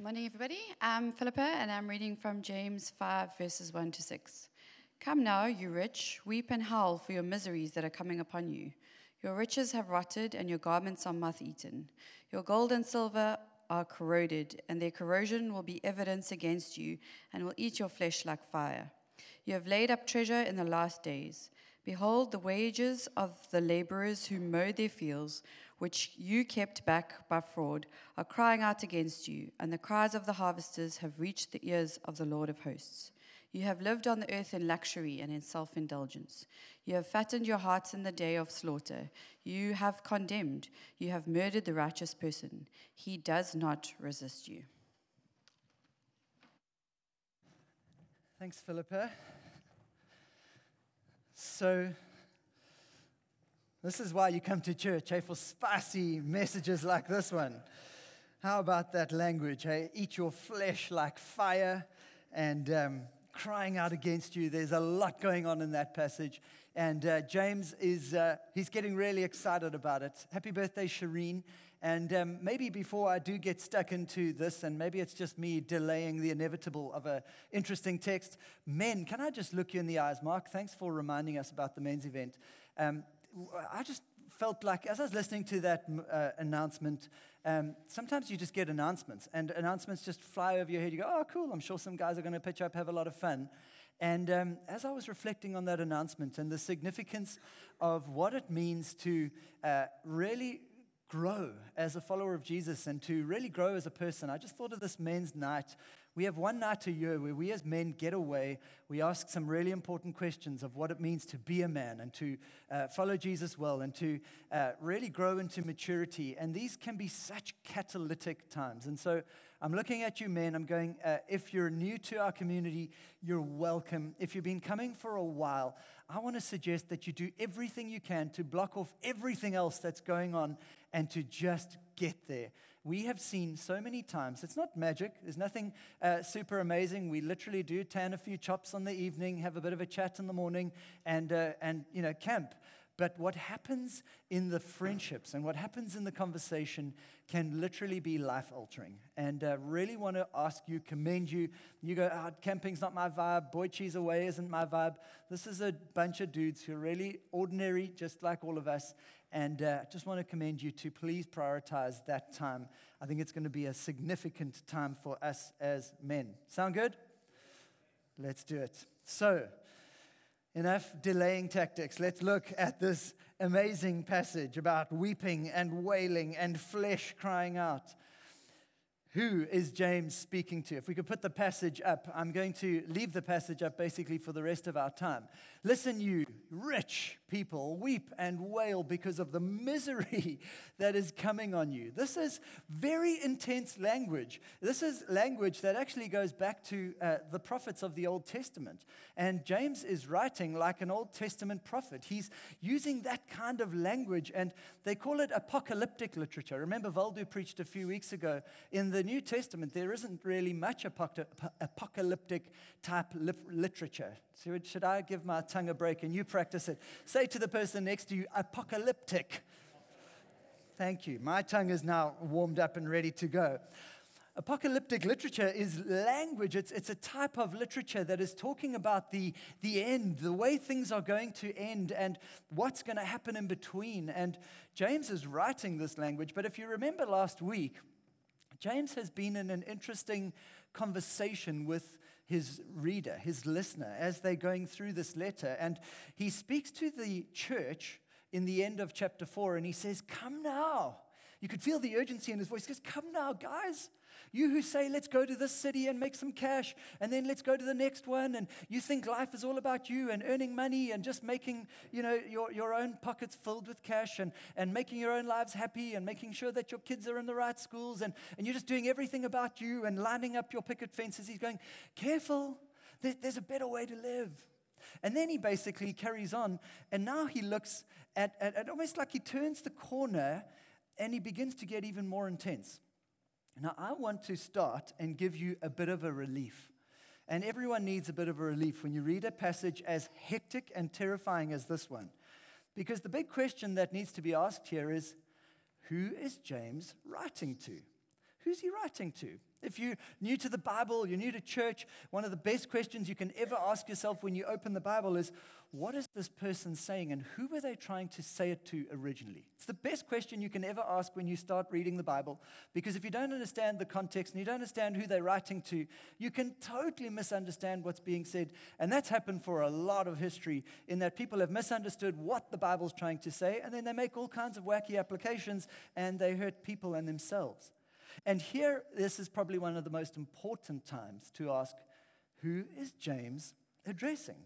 Morning, everybody. I'm Philippa, and I'm reading from James 5, verses 1 to 6. Come now, you rich, weep and howl for your miseries that are coming upon you. Your riches have rotted, and your garments are moth-eaten. Your gold and silver are corroded, and their corrosion will be evidence against you, and will eat your flesh like fire. You have laid up treasure in the last days. Behold, the wages of the laborers who mowed their fields, which you kept back by fraud, are crying out against you, and the cries of the harvesters have reached the ears of the Lord of hosts. You have lived on the earth in luxury and in self-indulgence. You have fattened your hearts in the day of slaughter. You have condemned. You have murdered the righteous person. He does not resist you. Thanks, Philippa. So, this is why you come to church, hey, for spicy messages like this one. How about that language, hey? Eat your flesh like fire and crying out against you. There's a lot going on in that passage. And James is, he's getting really excited about it. Happy birthday, Shireen. And maybe before I do get stuck into this, and maybe it's just me delaying the inevitable of an interesting text, men, can I just look you in the eyes? Mark, thanks for reminding us about the men's event. I just felt like, as I was listening to that announcement, sometimes you just get announcements, and announcements just fly over your head. You go, oh, cool, I'm sure some guys are going to pitch up, have a lot of fun. And as I was reflecting on that announcement and the significance of what it means to really grow as a follower of Jesus and to really grow as a person, I just thought of this men's night. We have one night a year where we as men get away. We ask some really important questions of what it means to be a man and to follow Jesus well and to really grow into maturity. And these can be such catalytic times. And so I'm looking at you, men. I'm going, if you're new to our community, you're welcome. If you've been coming for a while, I want to suggest that you do everything you can to block off everything else that's going on and to just get there. We have seen so many times, it's not magic, there's nothing super amazing. We literally do tan a few chops on the evening, have a bit of a chat in the morning, and you know, camp. But what happens in the friendships and what happens in the conversation can literally be life-altering. And I really want to ask you, commend you. You go, oh, camping's not my vibe. Boy cheese away isn't my vibe. This is a bunch of dudes who are really ordinary, just like all of us. And I just want to commend you to please prioritize that time. I think it's going to be a significant time for us as men. Sound good? Let's do it. So, enough delaying tactics. Let's look at this amazing passage about weeping and wailing and flesh crying out. Who is James speaking to? If we could put the passage up, I'm going to leave the passage up basically for the rest of our time. Listen, you rich people, weep and wail because of the misery that is coming on you. This is very intense language. This is language that actually goes back to the prophets of the Old Testament. And James is writing like an Old Testament prophet. He's using that kind of language, and they call it apocalyptic literature. Remember, Valdo preached a few weeks ago in the New Testament, there isn't really much apocalyptic type literature. So should I give my tongue a break and you practice it? Say to the person next to you, apocalyptic. Thank you. My tongue is now warmed up and ready to go. Apocalyptic literature is language. It's a type of literature that is talking about the end, the way things are going to end and what's going to happen in between. And James is writing this language. But if you remember last week, James has been in an interesting conversation with his reader, his listener, as they're going through this letter. And he speaks to the church in the end of chapter 4, and he says, come now. You could feel the urgency in his voice. He says, come now, guys. You who say, let's go to this city and make some cash, and then let's go to the next one, and you think life is all about you and earning money and just making, you know, your own pockets filled with cash and making your own lives happy and making sure that your kids are in the right schools and you're just doing everything about you and lining up your picket fences. He's going, careful, there's a better way to live. And then he basically carries on, and now he looks at almost like he turns the corner and he begins to get even more intense. Now, I want to start and give you a bit of a relief. And everyone needs a bit of a relief when you read a passage as hectic and terrifying as this one. Because the big question that needs to be asked here is, who is James writing to? who's he writing to? If you're new to the Bible, you're new to church, one of the best questions you can ever ask yourself when you open the Bible is, what is this person saying and who were they trying to say it to originally? It's the best question you can ever ask when you start reading the Bible, because if you don't understand the context and you don't understand who they're writing to, you can totally misunderstand what's being said. And that's happened for a lot of history, in that people have misunderstood what the Bible's trying to say, and then they make all kinds of wacky applications and they hurt people and themselves. And here, this is probably one of the most important times to ask, who is James addressing?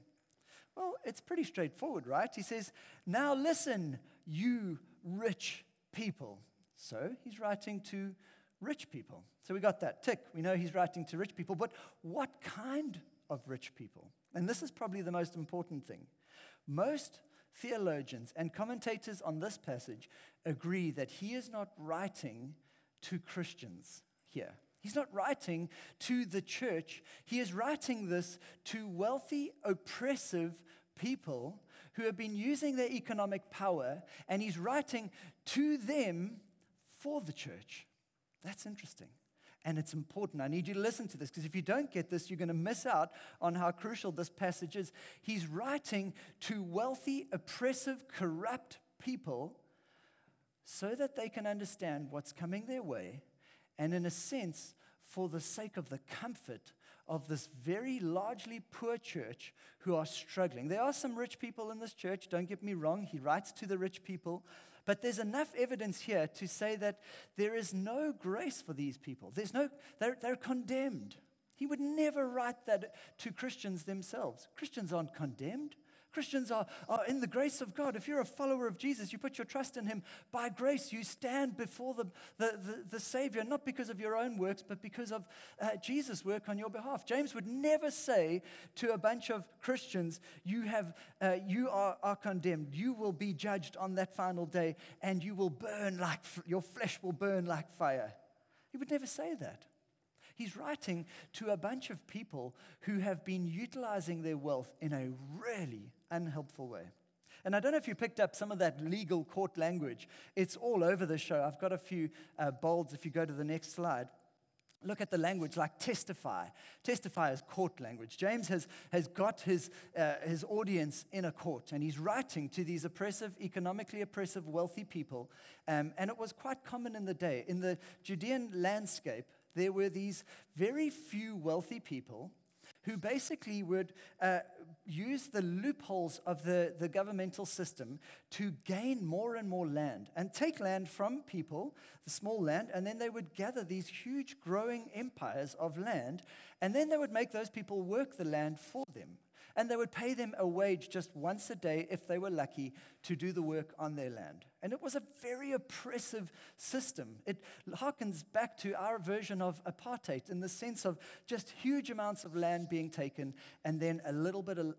Well, it's pretty straightforward, right? He says, now listen, you rich people. So he's writing to rich people. So we got that tick. We know he's writing to rich people. But what kind of rich people? And this is probably the most important thing. Most theologians and commentators on this passage agree that he is not writing to Christians here. He's not writing to the church. He is writing this to wealthy, oppressive people who have been using their economic power, and he's writing to them for the church. That's interesting, and it's important. I need you to listen to this, because if you don't get this, you're going to miss out on how crucial this passage is. He's writing to wealthy, oppressive, corrupt people so that they can understand what's coming their way, and in a sense, for the sake of the comfort of this very largely poor church who are struggling. There are some rich people in this church, don't get me wrong, he writes to the rich people, but there's enough evidence here to say that there is no grace for these people. They're condemned. He would never write that to Christians themselves. Christians aren't condemned. Christians are in the grace of God. If you're a follower of Jesus, you put your trust in him. By grace, you stand before the Savior, not because of your own works, but because of Jesus' work on your behalf. James would never say to a bunch of Christians, you are condemned. You will be judged on that final day, and you will burn like, your flesh will burn like fire. He would never say that. He's writing to a bunch of people who have been utilizing their wealth in a really unhelpful way. And I don't know if you picked up some of that legal court language. It's all over the show. I've got a few bolds if you go to the next slide. Look at the language like testify. Testify is court language. James has got his audience in a court, and he's writing to these oppressive, economically oppressive, wealthy people. And it was quite common in the day. In the Judean landscape, there were these very few wealthy people who basically would use the loopholes of the governmental system to gain more and more land, and take land from people, the small land, and then they would gather these huge growing empires of land, and then they would make those people work the land for them. And they would pay them a wage just once a day, if they were lucky, to do the work on their land. And it was a very oppressive system. It harkens back to our version of apartheid, in the sense of just huge amounts of land being taken and then a little bit of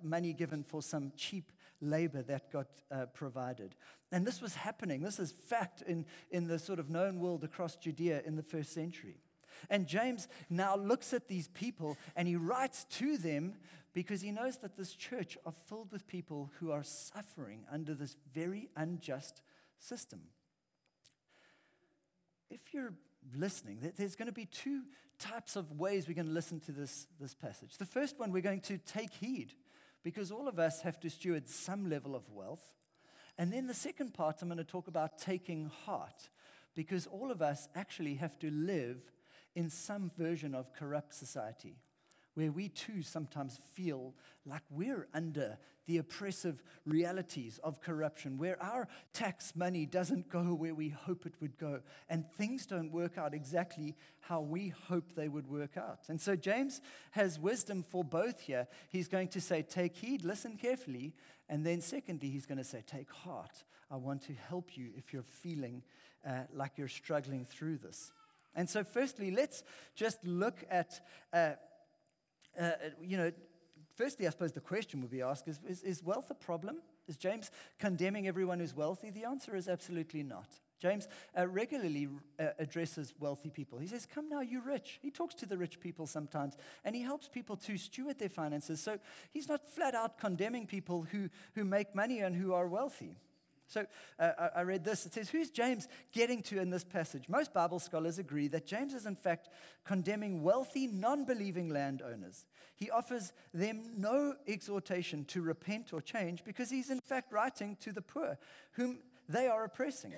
money given for some cheap labor that got provided. And this was happening. This is fact in the sort of known world across Judea in the first century. And James now looks at these people and he writes to them, because he knows that this church are filled with people who are suffering under this very unjust system. If you're listening, there's going to be two types of ways we're going to listen to this passage. The first one, we're going to take heed, because all of us have to steward some level of wealth. And then the second part, I'm going to talk about taking heart, because all of us actually have to live in some version of corrupt society, where we too sometimes feel like we're under the oppressive realities of corruption, where our tax money doesn't go where we hope it would go, and things don't work out exactly how we hope they would work out. And so James has wisdom for both here. He's going to say, take heed, listen carefully, and then secondly, he's going to say, take heart. I want to help you if you're feeling like you're struggling through this. And so firstly, let's just look at firstly, I suppose the question would be asked, is wealth a problem? Is James condemning everyone who's wealthy? The answer is absolutely not. James regularly addresses wealthy people. He says, come now, you rich. He talks to the rich people sometimes, and he helps people to steward their finances. So he's not flat out condemning people who make money and who are wealthy. So I read this. It says, who's James getting to in this passage? Most Bible scholars agree that James is in fact condemning wealthy, non-believing landowners. He offers them no exhortation to repent or change because he's in fact writing to the poor, whom they are oppressing.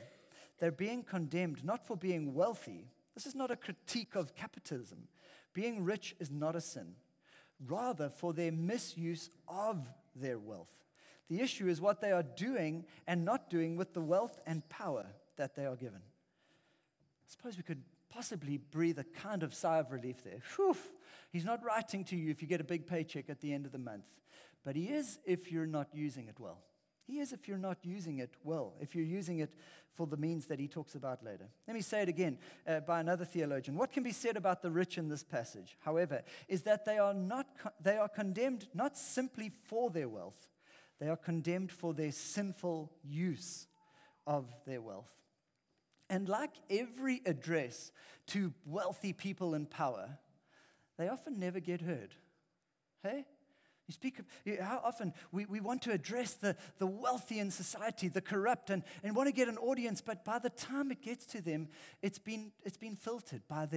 They're being condemned not for being wealthy. This is not a critique of capitalism. Being rich is not a sin. Rather, for their misuse of their wealth. The issue is what they are doing and not doing with the wealth and power that they are given. I suppose we could possibly breathe a kind of sigh of relief there. Whew. He's not writing to you if you get a big paycheck at the end of the month, but he is if you're not using it well. He is if you're not using it well, if you're using it for the means that he talks about later. Let me say it again by another theologian. What can be said about the rich in this passage, however, is that they are condemned not simply for their wealth. They are condemned for their sinful use of their wealth. And like every address to wealthy people in power, they often never get heard. Hey? You speak of, how often we want to address the wealthy in society, the corrupt, and want to get an audience, but by the time it gets to them, it's been filtered by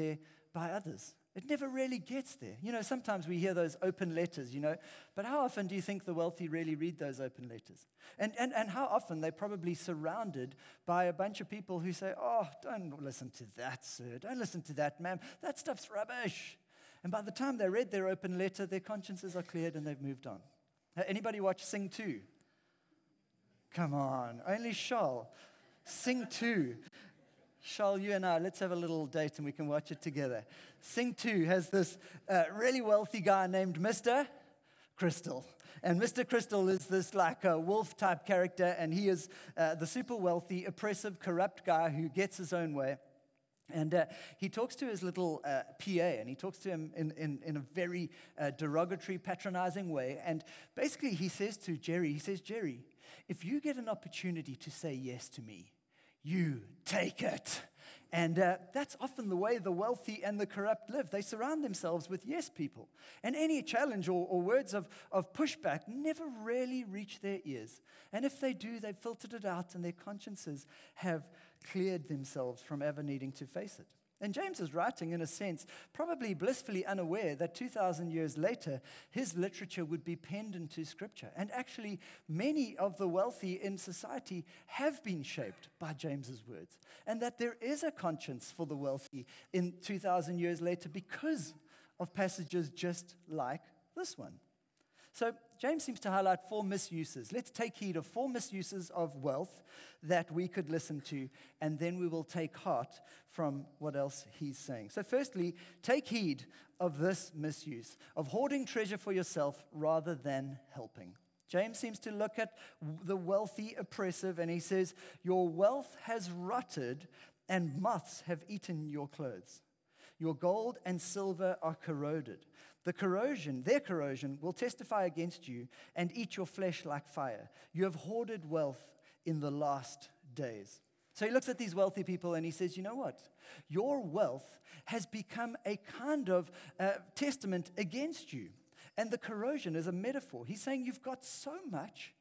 others. It never really gets there. You know, sometimes we hear those open letters, you know, but how often do you think the wealthy really read those open letters? And how often they're probably surrounded by a bunch of people who say, oh, don't listen to that, sir. Don't listen to that, ma'am. That stuff's rubbish. And by the time they read their open letter, their consciences are cleared and they've moved on. Anybody watch Sing 2? Come on, only Shal. Sing 2. Shal, you and I, let's have a little date and we can watch it together. Sing 2 has this really wealthy guy named Mr. Crystal. And Mr. Crystal is this like a wolf-type character, and he is the super wealthy, oppressive, corrupt guy who gets his own way. And he talks to his little PA, and he talks to him in a very derogatory, patronizing way. And basically he says to Jerry, Jerry, if you get an opportunity to say yes to me, you take it. And that's often the way the wealthy and the corrupt live. They surround themselves with yes people. And any challenge or words of pushback never really reach their ears. And if they do, they've filtered it out, and their consciences have cleared themselves from ever needing to face it. And James is writing, in a sense, probably blissfully unaware that 2,000 years later, his literature would be penned into Scripture. And actually, many of the wealthy in society have been shaped by James's words. And that there is a conscience for the wealthy in 2,000 years later because of passages just like this one. So James seems to highlight four misuses. Let's take heed of four misuses of wealth that we could listen to, and then we will take heart from what else he's saying. So firstly, take heed of this misuse, of hoarding treasure for yourself rather than helping. James seems to look at the wealthy oppressive, and he says, your wealth has rotted, and moths have eaten your clothes. Your gold and silver are corroded. Their corrosion will testify against you and eat your flesh like fire. You have hoarded wealth in the last days. So he looks at these wealthy people and he says, you know what? Your wealth has become a kind of testament against you. And the corrosion is a metaphor. He's saying you've got so much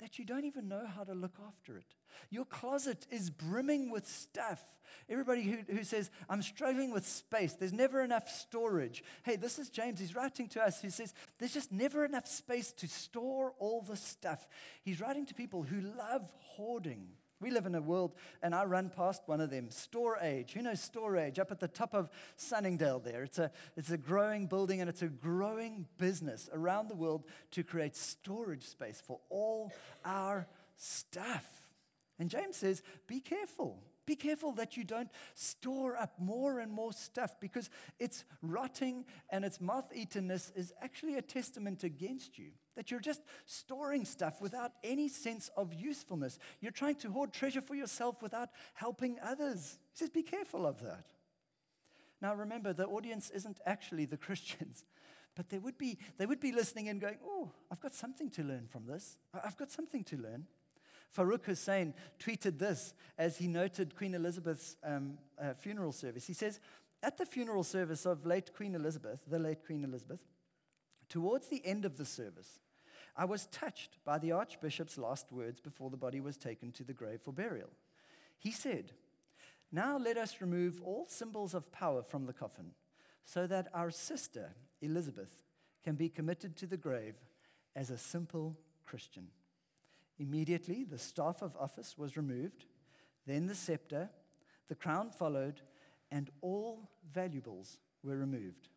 that you don't even know how to look after it. Your closet is brimming with stuff. Everybody who says, I'm struggling with space, there's never enough storage. Hey, this is James. He's writing to us. He says, there's just never enough space to store all the stuff. He's writing to people who love hoarding. We live in a world, and I run past one of them, Store Age. Who knows Store Age? Up at the top of Sunningdale there. It's a growing building, and it's a growing business around the world to create storage space for all our stuff. And James says, be careful. Be careful that you don't store up more and more stuff, because it's rotting and its moth-eatenness is actually a testament against you, that you're just storing stuff without any sense of usefulness. You're trying to hoard treasure for yourself without helping others. He says, be careful of that. Now, remember, the audience isn't actually the Christians, but they would be listening and going, oh, I've got something to learn from this. I've got something to learn. Farouk Hussein tweeted this as he noted Queen Elizabeth's funeral service. He says, at the funeral service of the late Queen Elizabeth, towards the end of the service, I was touched by the Archbishop's last words before the body was taken to the grave for burial. He said, now let us remove all symbols of power from the coffin, so that our sister, Elizabeth, can be committed to the grave as a simple Christian. Immediately, the staff of office was removed, then the scepter, the crown followed, and all valuables were removed.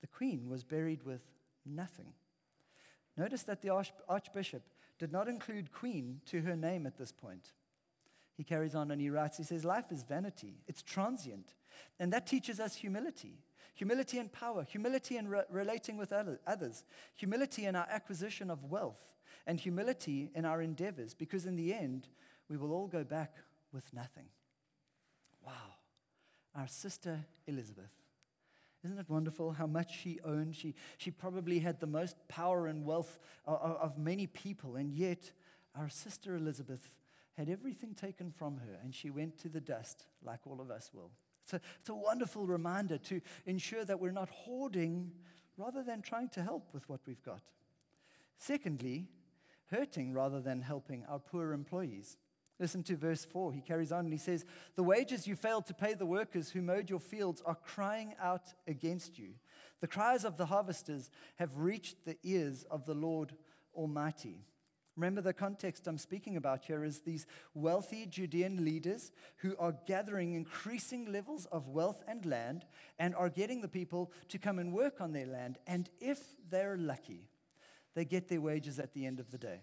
The Queen was buried with nothing. Notice that the Archbishop did not include Queen to her name at this point. He carries on and he writes, he says, life is vanity, it's transient, and that teaches us humility. Humility in power, humility in relating with others, humility in our acquisition of wealth, and humility in our endeavors, because in the end, we will all go back with nothing. Wow, our sister Elizabeth. Isn't it wonderful how much she owned? She probably had the most power and wealth of many people, and yet our sister Elizabeth had everything taken from her, and she went to the dust like all of us will. It's a wonderful reminder to ensure that we're not hoarding rather than trying to help with what we've got. Secondly, hurting rather than helping our poor employees. Listen to verse 4. He carries on and he says, the wages you failed to pay the workers who mowed your fields are crying out against you. The cries of the harvesters have reached the ears of the Lord Almighty. Remember, the context I'm speaking about here is these wealthy Judean leaders who are gathering increasing levels of wealth and land and are getting the people to come and work on their land. And if they're lucky, they get their wages at the end of the day.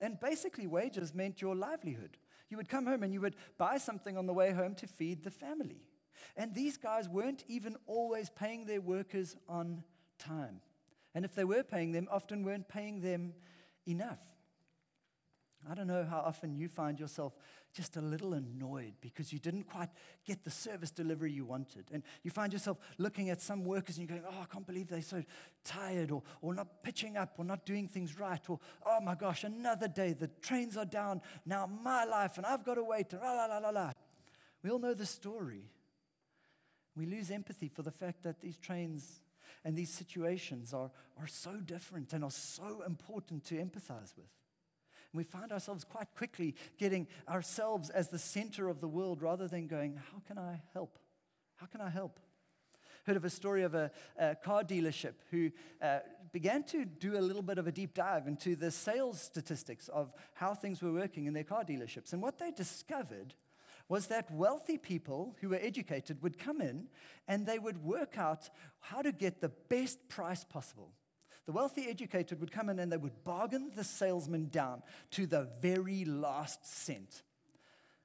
And basically, wages meant your livelihood. You would come home and you would buy something on the way home to feed the family. And these guys weren't even always paying their workers on time. And if they were paying them, often weren't paying them enough. I don't know how often you find yourself just a little annoyed because you didn't quite get the service delivery you wanted. And you find yourself looking at some workers and you're going, oh, I can't believe they're so tired, or not pitching up, or not doing things right, or, oh my gosh, another day, the trains are down, now my life, and I've got to wait, and la, la, la, la, la. We all know the story. We lose empathy for the fact that these trains and these situations are so different and are so important to empathize with. And we find ourselves quite quickly getting ourselves as the center of the world rather than going, how can I help? How can I help? Heard of a story of a car dealership who began to do a little bit of a deep dive into the sales statistics of how things were working in their car dealerships. And what they discovered was that wealthy people who were educated would come in and they would work out how to get the best price possible. The wealthy educated would come in and they would bargain the salesman down to the very last cent.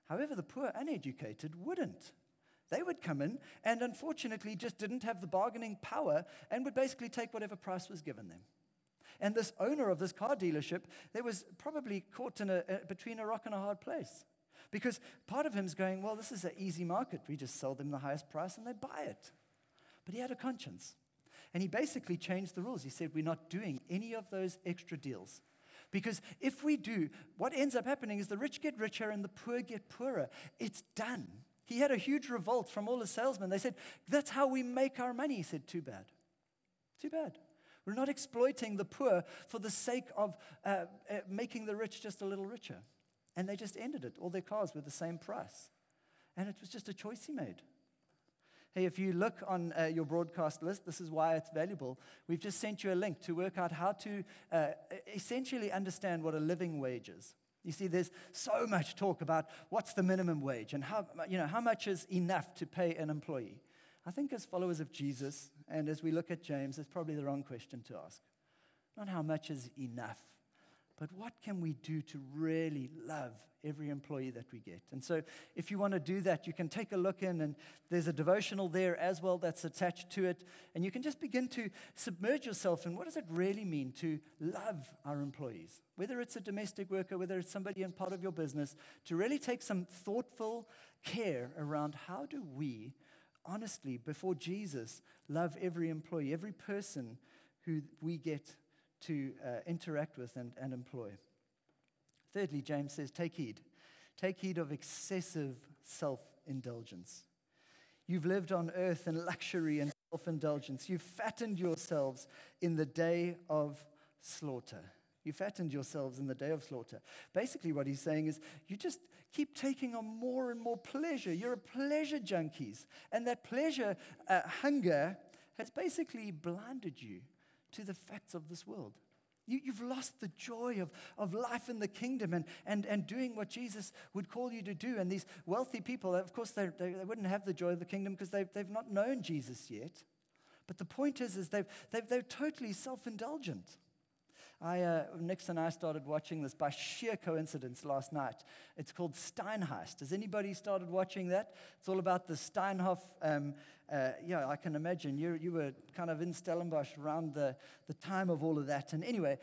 However, the poor uneducated wouldn't. They would come in and unfortunately just didn't have the bargaining power and would basically take whatever price was given them. And this owner of this car dealership, they was probably caught in between a rock and a hard place. Because part of him's going, well, this is an easy market. We just sell them the highest price and they buy it. But he had a conscience. And he basically changed the rules. He said, we're not doing any of those extra deals. Because if we do, what ends up happening is the rich get richer and the poor get poorer. It's done. He had a huge revolt from all the salesmen. They said, that's how we make our money. He said, too bad. Too bad. We're not exploiting the poor for the sake of making the rich just a little richer. And they just ended it. All their cars were the same price. And it was just a choice he made. Hey, if you look on your broadcast list, this is why it's valuable. We've just sent you a link to work out how to essentially understand what a living wage is. You see, there's so much talk about what's the minimum wage and how much is enough to pay an employee. I think as followers of Jesus and as we look at James, it's probably the wrong question to ask. Not how much is enough, but what can we do to really love every employee that we get? And so if you want to do that, you can take a look in, and there's a devotional there as well that's attached to it. And you can just begin to submerge yourself in what does it really mean to love our employees, whether it's a domestic worker, whether it's somebody in part of your business, to really take some thoughtful care around how do we honestly, before Jesus, love every employee, every person who we get to interact with and employ. Thirdly, James says, take heed. Take heed of excessive self-indulgence. You've lived on earth in luxury and self-indulgence. You've fattened yourselves in the day of slaughter. You fattened yourselves in the day of slaughter. Basically what he's saying is, you just keep taking on more and more pleasure. You're a pleasure junkies. And that pleasure hunger has basically blinded you to the facts of this world. You've lost the joy of life in the kingdom and doing what Jesus would call you to do. And these wealthy people, of course, they wouldn't have the joy of the kingdom because they've not known Jesus yet. But the point is they're totally self-indulgent. Nix and I started watching this by sheer coincidence last night. It's called Steinheist. Has anybody started watching that? It's all about the Steinhoff. Yeah, I can imagine. You were kind of in Stellenbosch around the time of all of that. And anyway,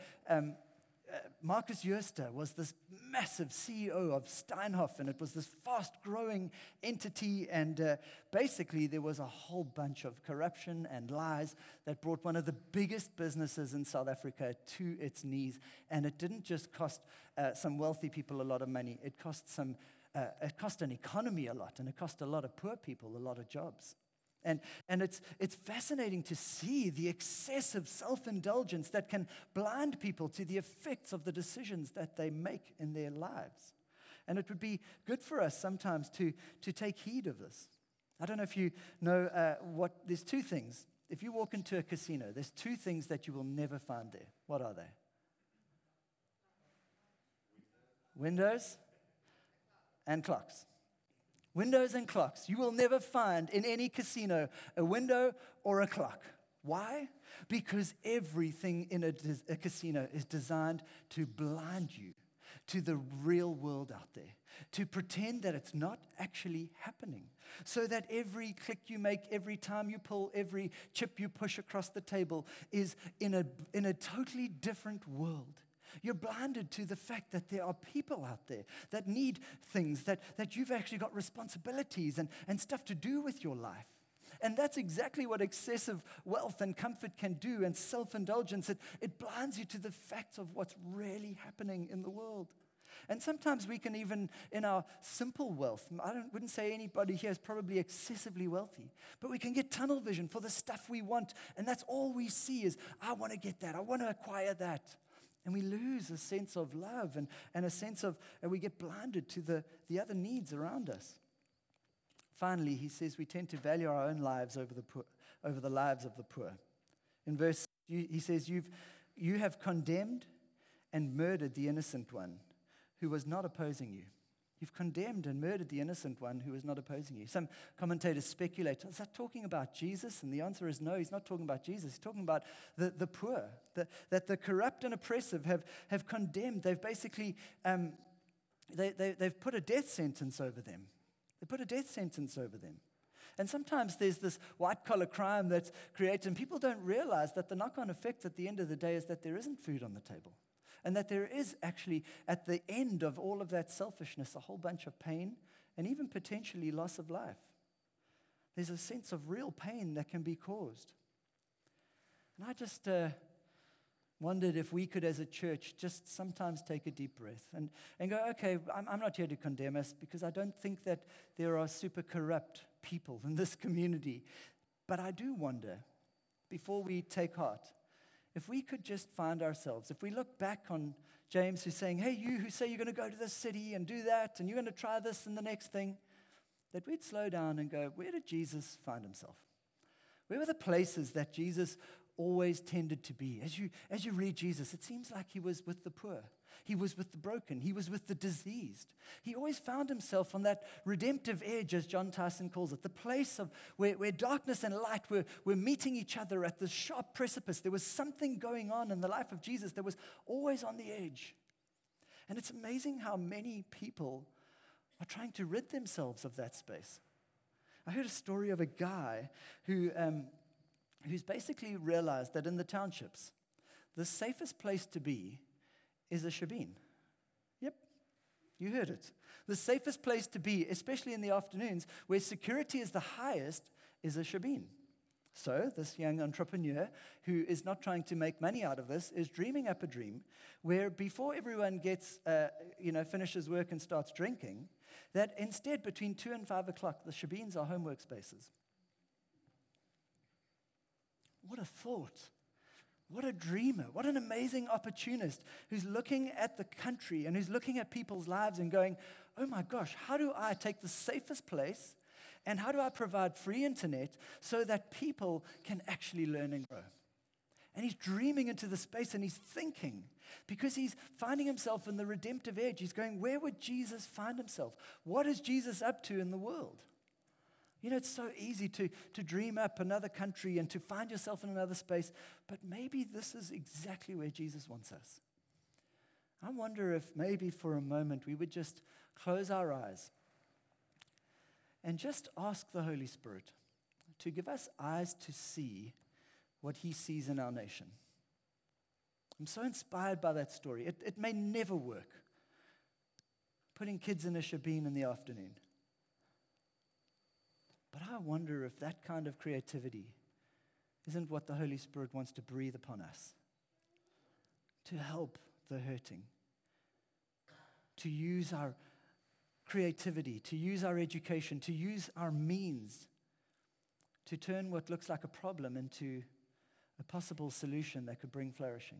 Marcus Joester was this massive CEO of Steinhoff, and it was this fast-growing entity, and basically there was a whole bunch of corruption and lies that brought one of the biggest businesses in South Africa to its knees, and it didn't just cost some wealthy people a lot of money, it cost an economy a lot, and it cost a lot of poor people a lot of jobs. And it's fascinating to see the excessive self-indulgence that can blind people to the effects of the decisions that they make in their lives. And it would be good for us sometimes to take heed of this. I don't know if you know there's two things. If you walk into a casino, there's two things that you will never find there. What are they? Windows and clocks. Windows and clocks. You will never find in any casino a window or a clock. Why? Because everything in a casino is designed to blind you to the real world out there, to pretend that it's not actually happening, so that every click you make, every time you pull, every chip you push across the table is in a totally different world. You're blinded to the fact that there are people out there that need things, that you've actually got responsibilities and stuff to do with your life. And that's exactly what excessive wealth and comfort can do, and self-indulgence. It blinds you to the facts of what's really happening in the world. And sometimes we can even, in our simple wealth, I wouldn't say anybody here is probably excessively wealthy, but we can get tunnel vision for the stuff we want, and that's all we see is, I want to get that, I want to acquire that. And we lose a sense of love and a sense of, and we get blinded to the other needs around us. Finally, he says we tend to value our own lives over the lives of the poor. In verse, he says, you have condemned and murdered the innocent one who was not opposing you. You've condemned and murdered the innocent one who was not opposing you. Some commentators speculate, is that talking about Jesus? And the answer is no, he's not talking about Jesus. He's talking about the poor, that the corrupt and oppressive have condemned. They've basically, they've put a death sentence over them. They put a death sentence over them. And sometimes there's this white-collar crime that's created, and people don't realize that the knock-on effect at the end of the day is that there isn't food on the table. And that there is actually, at the end of all of that selfishness, a whole bunch of pain and even potentially loss of life. There's a sense of real pain that can be caused. And I just wondered if we could, as a church, just sometimes take a deep breath and go, okay, I'm not here to condemn us, because I don't think that there are super corrupt people in this community. But I do wonder, before we take heart, if we could just find ourselves, if we look back on James who's saying, hey, you who say you're going to go to this city and do that, and you're going to try this and the next thing, that we'd slow down and go, where did Jesus find himself? Where were the places that Jesus always tended to be? As you read Jesus, it seems like he was with the poor. He was with the broken. He was with the diseased. He always found himself on that redemptive edge, as John Tyson calls it, the place of where darkness and light were meeting each other at the sharp precipice. There was something going on in the life of Jesus that was always on the edge. And it's amazing how many people are trying to rid themselves of that space. I heard a story of a guy who's basically realized that in the townships, the safest place to be is a shebeen. Yep, you heard it. The safest place to be, especially in the afternoons, where security is the highest, is a shebeen. So this young entrepreneur, who is not trying to make money out of this, is dreaming up a dream where before everyone gets, finishes work and starts drinking, that instead between 2 and 5 o'clock, the shebeens are homework spaces. What a thought. What a dreamer, what an amazing opportunist who's looking at the country and who's looking at people's lives and going, oh my gosh, how do I take the safest place and how do I provide free internet so that people can actually learn and grow? And he's dreaming into the space and he's thinking because he's finding himself in the redemptive edge. He's going, where would Jesus find himself? What is Jesus up to in the world? You know, it's so easy to dream up another country and to find yourself in another space, but maybe this is exactly where Jesus wants us. I wonder if maybe for a moment we would just close our eyes and just ask the Holy Spirit to give us eyes to see what he sees in our nation. I'm so inspired by that story. It may never work, putting kids in a shebeen in the afternoon. But I wonder if that kind of creativity isn't what the Holy Spirit wants to breathe upon us, to help the hurting, to use our creativity, to use our education, to use our means, to turn what looks like a problem into a possible solution that could bring flourishing.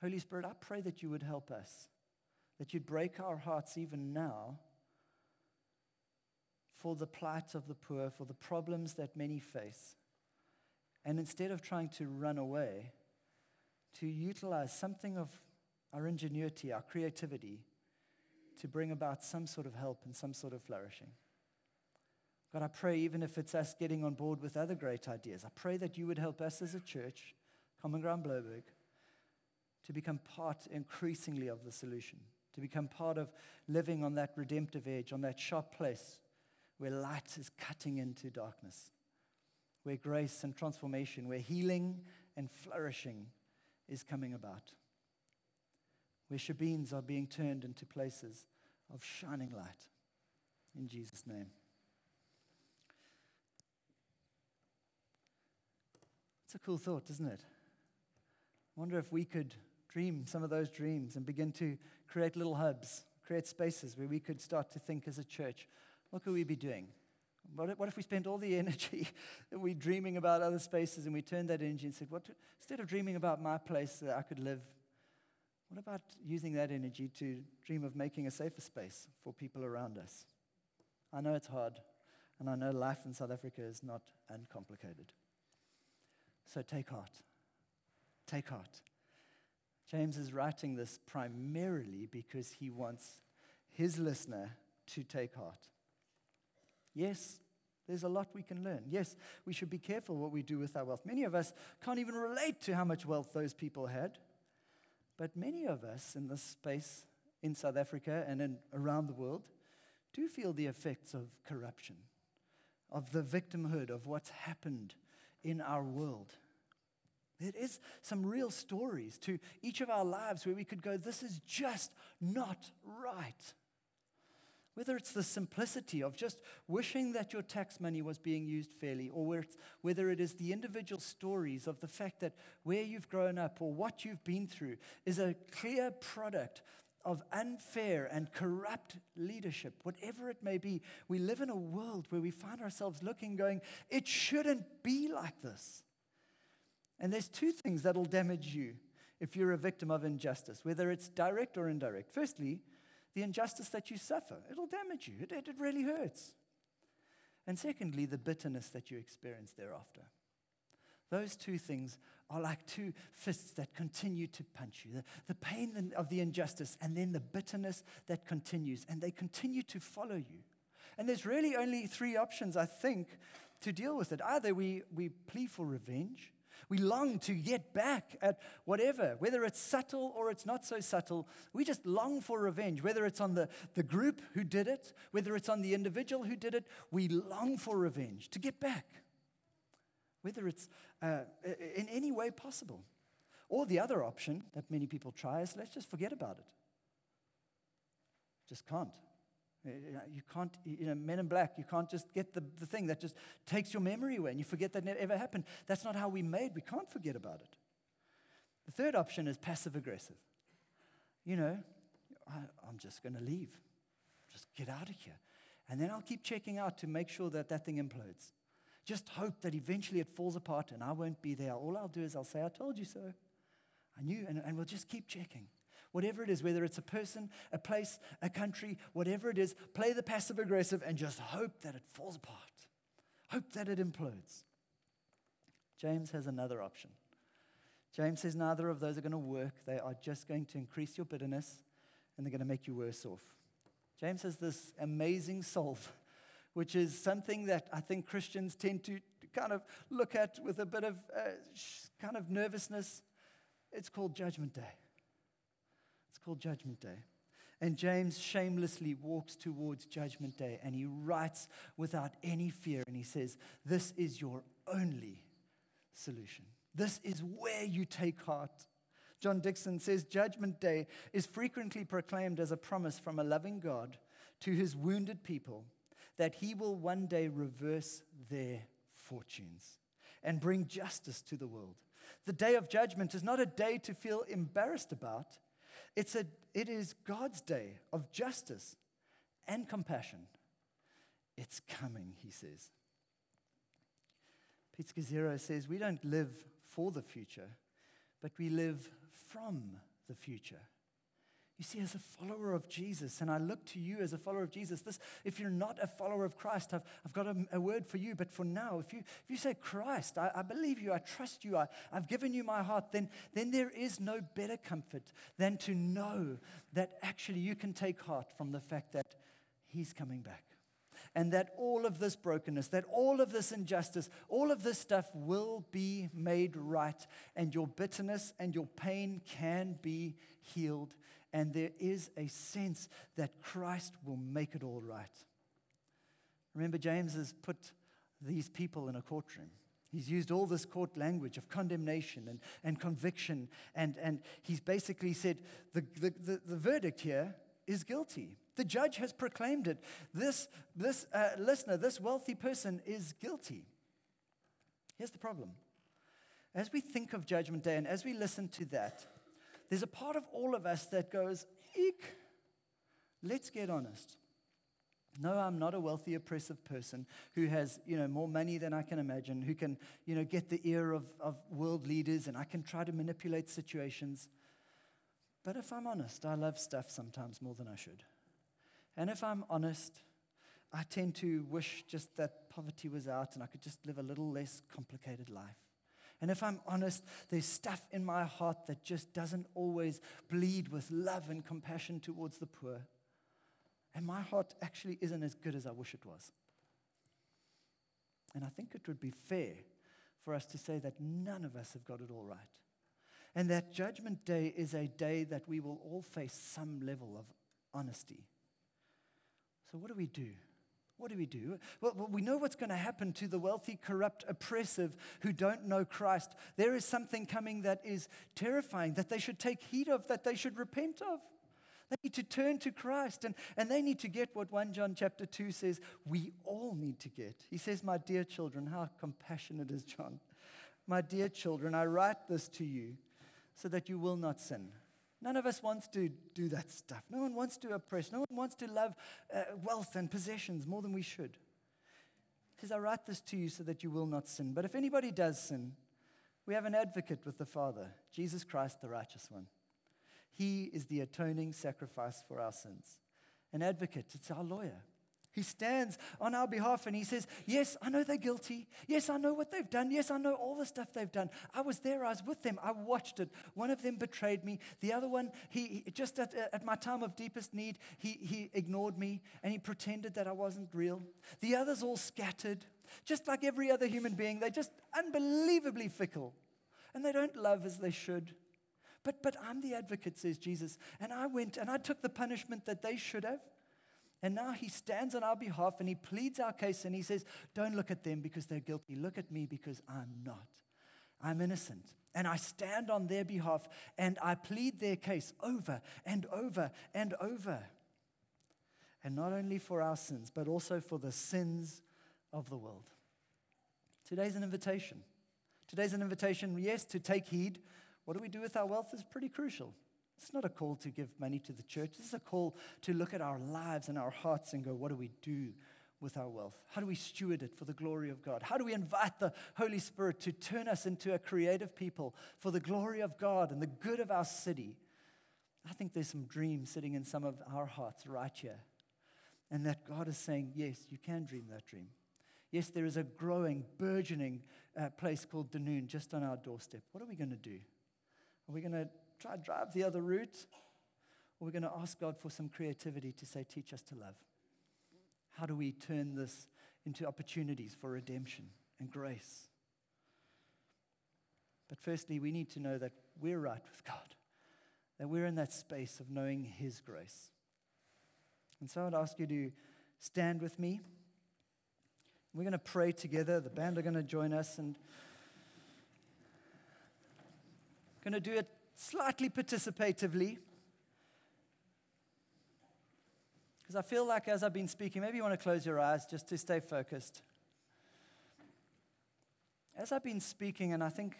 Holy Spirit, I pray that you would help us, that you'd break our hearts even now for the plight of the poor, for the problems that many face. And instead of trying to run away, to utilize something of our ingenuity, our creativity, to bring about some sort of help and some sort of flourishing. God, I pray even if it's us getting on board with other great ideas, I pray that you would help us as a church, Common Ground Bloberg, to become part increasingly of the solution, to become part of living on that redemptive edge, on that sharp place where light is cutting into darkness, where grace and transformation, where healing and flourishing is coming about, where shebeens are being turned into places of shining light. In Jesus' name. It's a cool thought, isn't it? I wonder if we could dream some of those dreams and begin to create little hubs, create spaces where we could start to think as a church, what could we be doing? What if we spent all the energy that we're dreaming about other spaces and we turned that energy and said, instead of dreaming about my place that I could live, what about using that energy to dream of making a safer space for people around us? I know it's hard, and I know life in South Africa is not uncomplicated. So take heart. Take heart. James is writing this primarily because he wants his listener to take heart. Yes, there's a lot we can learn. Yes, we should be careful what we do with our wealth. Many of us can't even relate to how much wealth those people had. But many of us in this space in South Africa and around the world do feel the effects of corruption, of the victimhood, of what's happened in our world. There is some real stories to each of our lives where we could go, this is just not right. Whether it's the simplicity of just wishing that your tax money was being used fairly, or whether it is the individual stories of the fact that where you've grown up or what you've been through is a clear product of unfair and corrupt leadership, whatever it may be, we live in a world where we find ourselves looking, going, it shouldn't be like this. And there's two things that'll damage you if you're a victim of injustice, whether it's direct or indirect. Firstly, the injustice that you suffer, it'll damage you. It really hurts. And secondly, the bitterness that you experience thereafter. Those two things are like two fists that continue to punch you. The pain of the injustice and then the bitterness that continues, and they continue to follow you. And there's really only three options, I think, to deal with it. Either we plead for revenge, we long to get back at whatever, whether it's subtle or it's not so subtle. We just long for revenge, whether it's on the group who did it, whether it's on the individual who did it. We long for revenge, to get back, whether it's in any way possible. Or the other option that many people try is, let's just forget about it. Just can't. You can't, you know, Men in Black, you can't just get the thing that just takes your memory away and you forget that it ever happened. That's not how we made. We can't forget about it. The third option is passive-aggressive. You know, I'm just going to leave. Just get out of here. And then I'll keep checking out to make sure that that thing implodes. Just hope that eventually it falls apart and I won't be there. All I'll do is I'll say, I told you so. I knew, and we'll just keep checking. Whatever it is, whether it's a person, a place, a country, whatever it is, play the passive-aggressive and just hope that it falls apart. Hope that it implodes. James has another option. James says neither of those are going to work. They are just going to increase your bitterness and they're going to make you worse off. James has this amazing solve, which is something that I think Christians tend to kind of look at with a bit of kind of nervousness. It's called Judgment Day. It's called Judgment Day. And James shamelessly walks towards Judgment Day, and he writes without any fear, and he says, this is your only solution. This is where you take heart. John Dixon says, Judgment Day is frequently proclaimed as a promise from a loving God to his wounded people that he will one day reverse their fortunes and bring justice to the world. The day of judgment is not a day to feel embarrassed about. It is God's day of justice and compassion. It's coming, he says. Pete Scazzero says, we don't live for the future, but we live from the future. You see, as a follower of Jesus, and I look to you as a follower of Jesus, this, if you're not a follower of Christ, I've got a word for you, but for now, if you say, Christ, I believe you, I trust you, I've given you my heart, then there is no better comfort than to know that actually you can take heart from the fact that he's coming back. And that all of this brokenness, that all of this injustice, all of this stuff will be made right. And your bitterness and your pain can be healed. And there is a sense that Christ will make it all right. Remember, James has put these people in a courtroom. He's used all this court language of condemnation and conviction. And he's basically said the verdict here is guilty. The judge has proclaimed it. This wealthy person is guilty. Here's the problem. As we think of Judgment Day and as we listen to that, there's a part of all of us that goes, eek, let's get honest. No, I'm not a wealthy, oppressive person who has, more money than I can imagine, who can, get the ear of world leaders, and I can try to manipulate situations. But if I'm honest, I love stuff sometimes more than I should. And if I'm honest, I tend to wish just that poverty was out and I could just live a little less complicated life. And if I'm honest, there's stuff in my heart that just doesn't always bleed with love and compassion towards the poor. And my heart actually isn't as good as I wish it was. And I think it would be fair for us to say that none of us have got it all right. And that Judgment Day is a day that we will all face some level of honesty. So what do we do? What do we do? Well, we know what's going to happen to the wealthy, corrupt, oppressive who don't know Christ. There is something coming that is terrifying, that they should take heed of, that they should repent of. They need to turn to Christ, and they need to get what 1 John chapter 2 says we all need to get. He says, my dear children, how compassionate is John. My dear children, I write this to you so that you will not sin. None of us wants to do that stuff. No one wants to oppress. No one wants to love wealth and possessions more than we should. He says, I write this to you so that you will not sin. But if anybody does sin, we have an advocate with the Father, Jesus Christ, the righteous one. He is the atoning sacrifice for our sins. An advocate, it's our lawyer. He stands on our behalf and he says, yes, I know they're guilty. Yes, I know what they've done. Yes, I know all the stuff they've done. I was there. I was with them. I watched it. One of them betrayed me. The other one, he just at my time of deepest need, he ignored me and he pretended that I wasn't real. The others all scattered. Just like every other human being, they're just unbelievably fickle and they don't love as they should. But I'm the advocate, says Jesus, and I went and I took the punishment that they should have. And now he stands on our behalf and he pleads our case and he says, don't look at them because they're guilty. Look at me because I'm not. I'm innocent. And I stand on their behalf and I plead their case over and over and over. And not only for our sins, but also for the sins of the world. Today's an invitation. Today's an invitation, yes, to take heed. What do we do with our wealth is pretty crucial. It's not a call to give money to the church. This is a call to look at our lives and our hearts and go, what do we do with our wealth? How do we steward it for the glory of God? How do we invite the Holy Spirit to turn us into a creative people for the glory of God and the good of our city? I think there's some dreams sitting in some of our hearts right here. And that God is saying, yes, you can dream that dream. Yes, there is a growing, burgeoning place called Dunoon just on our doorstep. What are we going to do? Are we going to try to drive the other route? Or are we going to ask God for some creativity to say, teach us to love? How do we turn this into opportunities for redemption and grace? But firstly, we need to know that we're right with God, that we're in that space of knowing His grace. And so I'd ask you to stand with me. We're going to pray together. The band are going to join us, and going to do it slightly participatively. Because I feel like as I've been speaking, maybe you want to close your eyes just to stay focused. As I've been speaking, and I think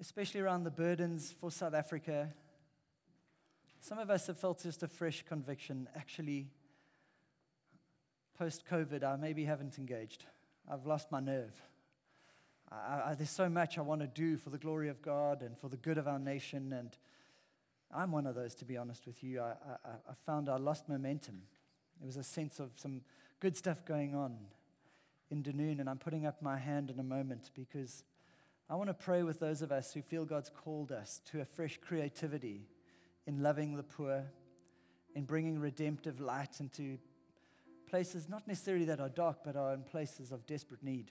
especially around the burdens for South Africa, some of us have felt just a fresh conviction. Actually, post-COVID, I maybe haven't engaged. I've lost my nerve. There's so much I want to do for the glory of God and for the good of our nation, and I'm one of those, to be honest with you. I found I lost momentum. There was a sense of some good stuff going on in Dunoon, and I'm putting up my hand in a moment because I want to pray with those of us who feel God's called us to a fresh creativity in loving the poor, in bringing redemptive light into places not necessarily that are dark, but are in places of desperate need.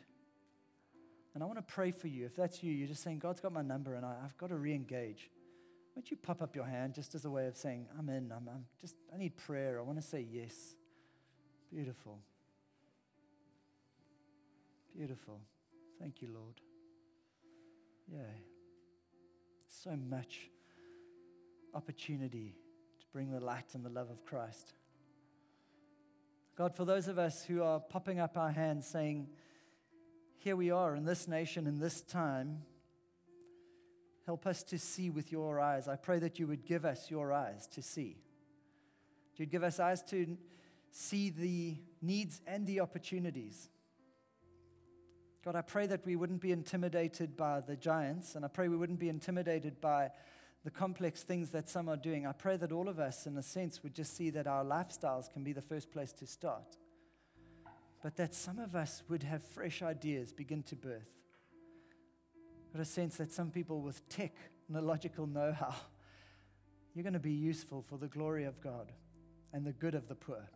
And I want to pray for you. If that's you, you're just saying, God's got my number, and I've got to re-engage. Won't you pop up your hand just as a way of saying, I'm in, I need prayer, I want to say yes. Beautiful. Beautiful. Thank you, Lord. Yeah. So much opportunity to bring the light and the love of Christ. God, for those of us who are popping up our hands saying, here we are in this nation, in this time, help us to see with your eyes. I pray that you would give us your eyes to see. You'd give us eyes to see the needs and the opportunities. God, I pray that we wouldn't be intimidated by the giants, and I pray we wouldn't be intimidated by the complex things that some are doing. I pray that all of us, in a sense, would just see that our lifestyles can be the first place to start, but that some of us would have fresh ideas begin to birth. Got a sense that some people with technological know-how, you're going to be useful for the glory of God and the good of the poor,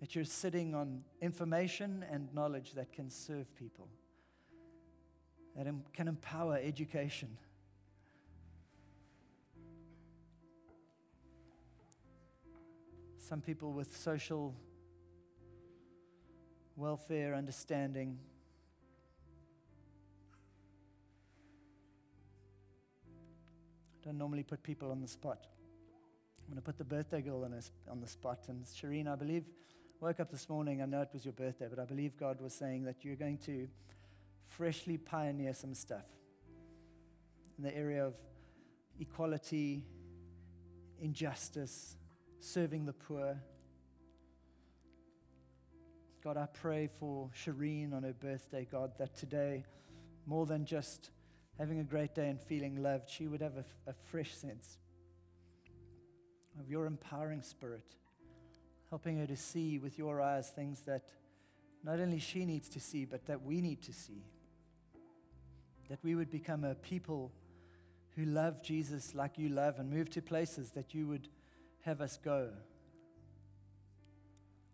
that you're sitting on information and knowledge that can serve people, that can empower education. Some people with social welfare understanding. I don't normally put people on the spot. I'm going to put the birthday girl on the spot. And Shireen, I believe, woke up this morning. I know it was your birthday, but I believe God was saying that you're going to freshly pioneer some stuff in the area of equality, injustice, serving the poor. God, I pray for Shireen on her birthday, God, that today, more than just having a great day and feeling loved, she would have a fresh sense of your empowering spirit, helping her to see with your eyes things that not only she needs to see, but that we need to see, that we would become a people who love Jesus like you love and move to places that you would have us go,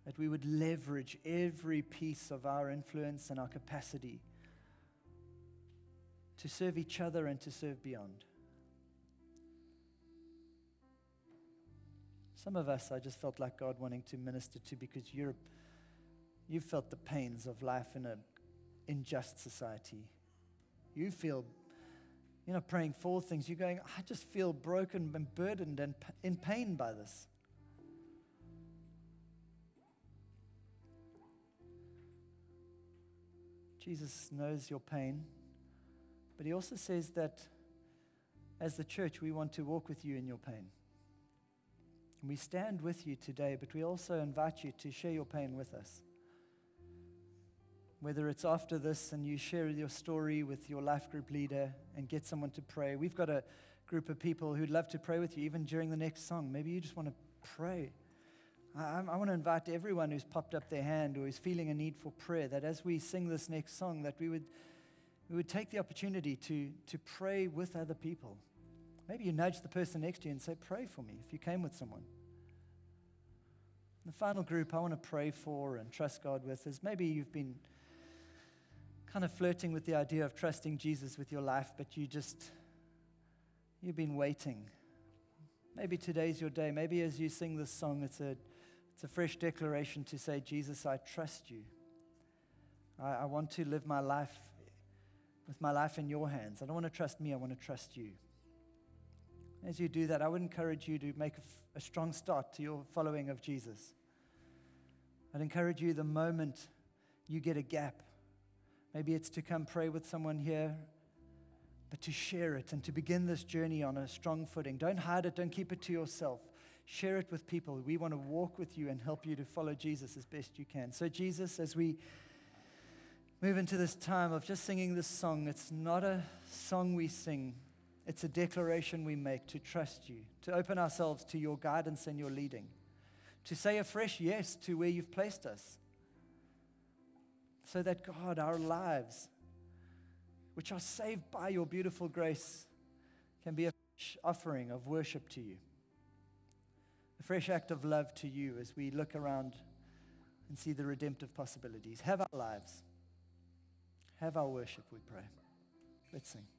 that we would leverage every piece of our influence and our capacity to serve each other and to serve beyond. Some of us, I just felt like God wanting to minister to, because you've felt the pains of life in an unjust society. You feel, you're not praying for things. You're going, I just feel broken and burdened and in pain by this. Jesus knows your pain, but He also says that as the church, we want to walk with you in your pain. And we stand with you today, but we also invite you to share your pain with us. Whether it's after this and you share your story with your life group leader and get someone to pray. We've got a group of people who'd love to pray with you even during the next song. Maybe you just want to pray. I want to invite everyone who's popped up their hand or is feeling a need for prayer, that as we sing this next song, that we would take the opportunity to pray with other people. Maybe you nudge the person next to you and say, pray for me, if you came with someone. The final group I want to pray for and trust God with is maybe you've been kind of flirting with the idea of trusting Jesus with your life, but you've been waiting. Maybe today's your day. Maybe as you sing this song, it's a fresh declaration to say, Jesus, I trust you. I want to live my life with my life in your hands. I don't want to trust me. I want to trust you. As you do that, I would encourage you to make a strong start to your following of Jesus. I'd encourage you the moment you get a gap, maybe it's to come pray with someone here, but to share it and to begin this journey on a strong footing. Don't hide it. Don't keep it to yourself. Share it with people. We want to walk with you and help you to follow Jesus as best you can. So Jesus, as we move into this time of just singing this song, it's not a song we sing. It's a declaration we make to trust you, to open ourselves to your guidance and your leading, to say a fresh yes to where you've placed us, so that, God, our lives, which are saved by your beautiful grace, can be a fresh offering of worship to you, a fresh act of love to you as we look around and see the redemptive possibilities. Have our lives. Have our worship, we pray. Let's sing.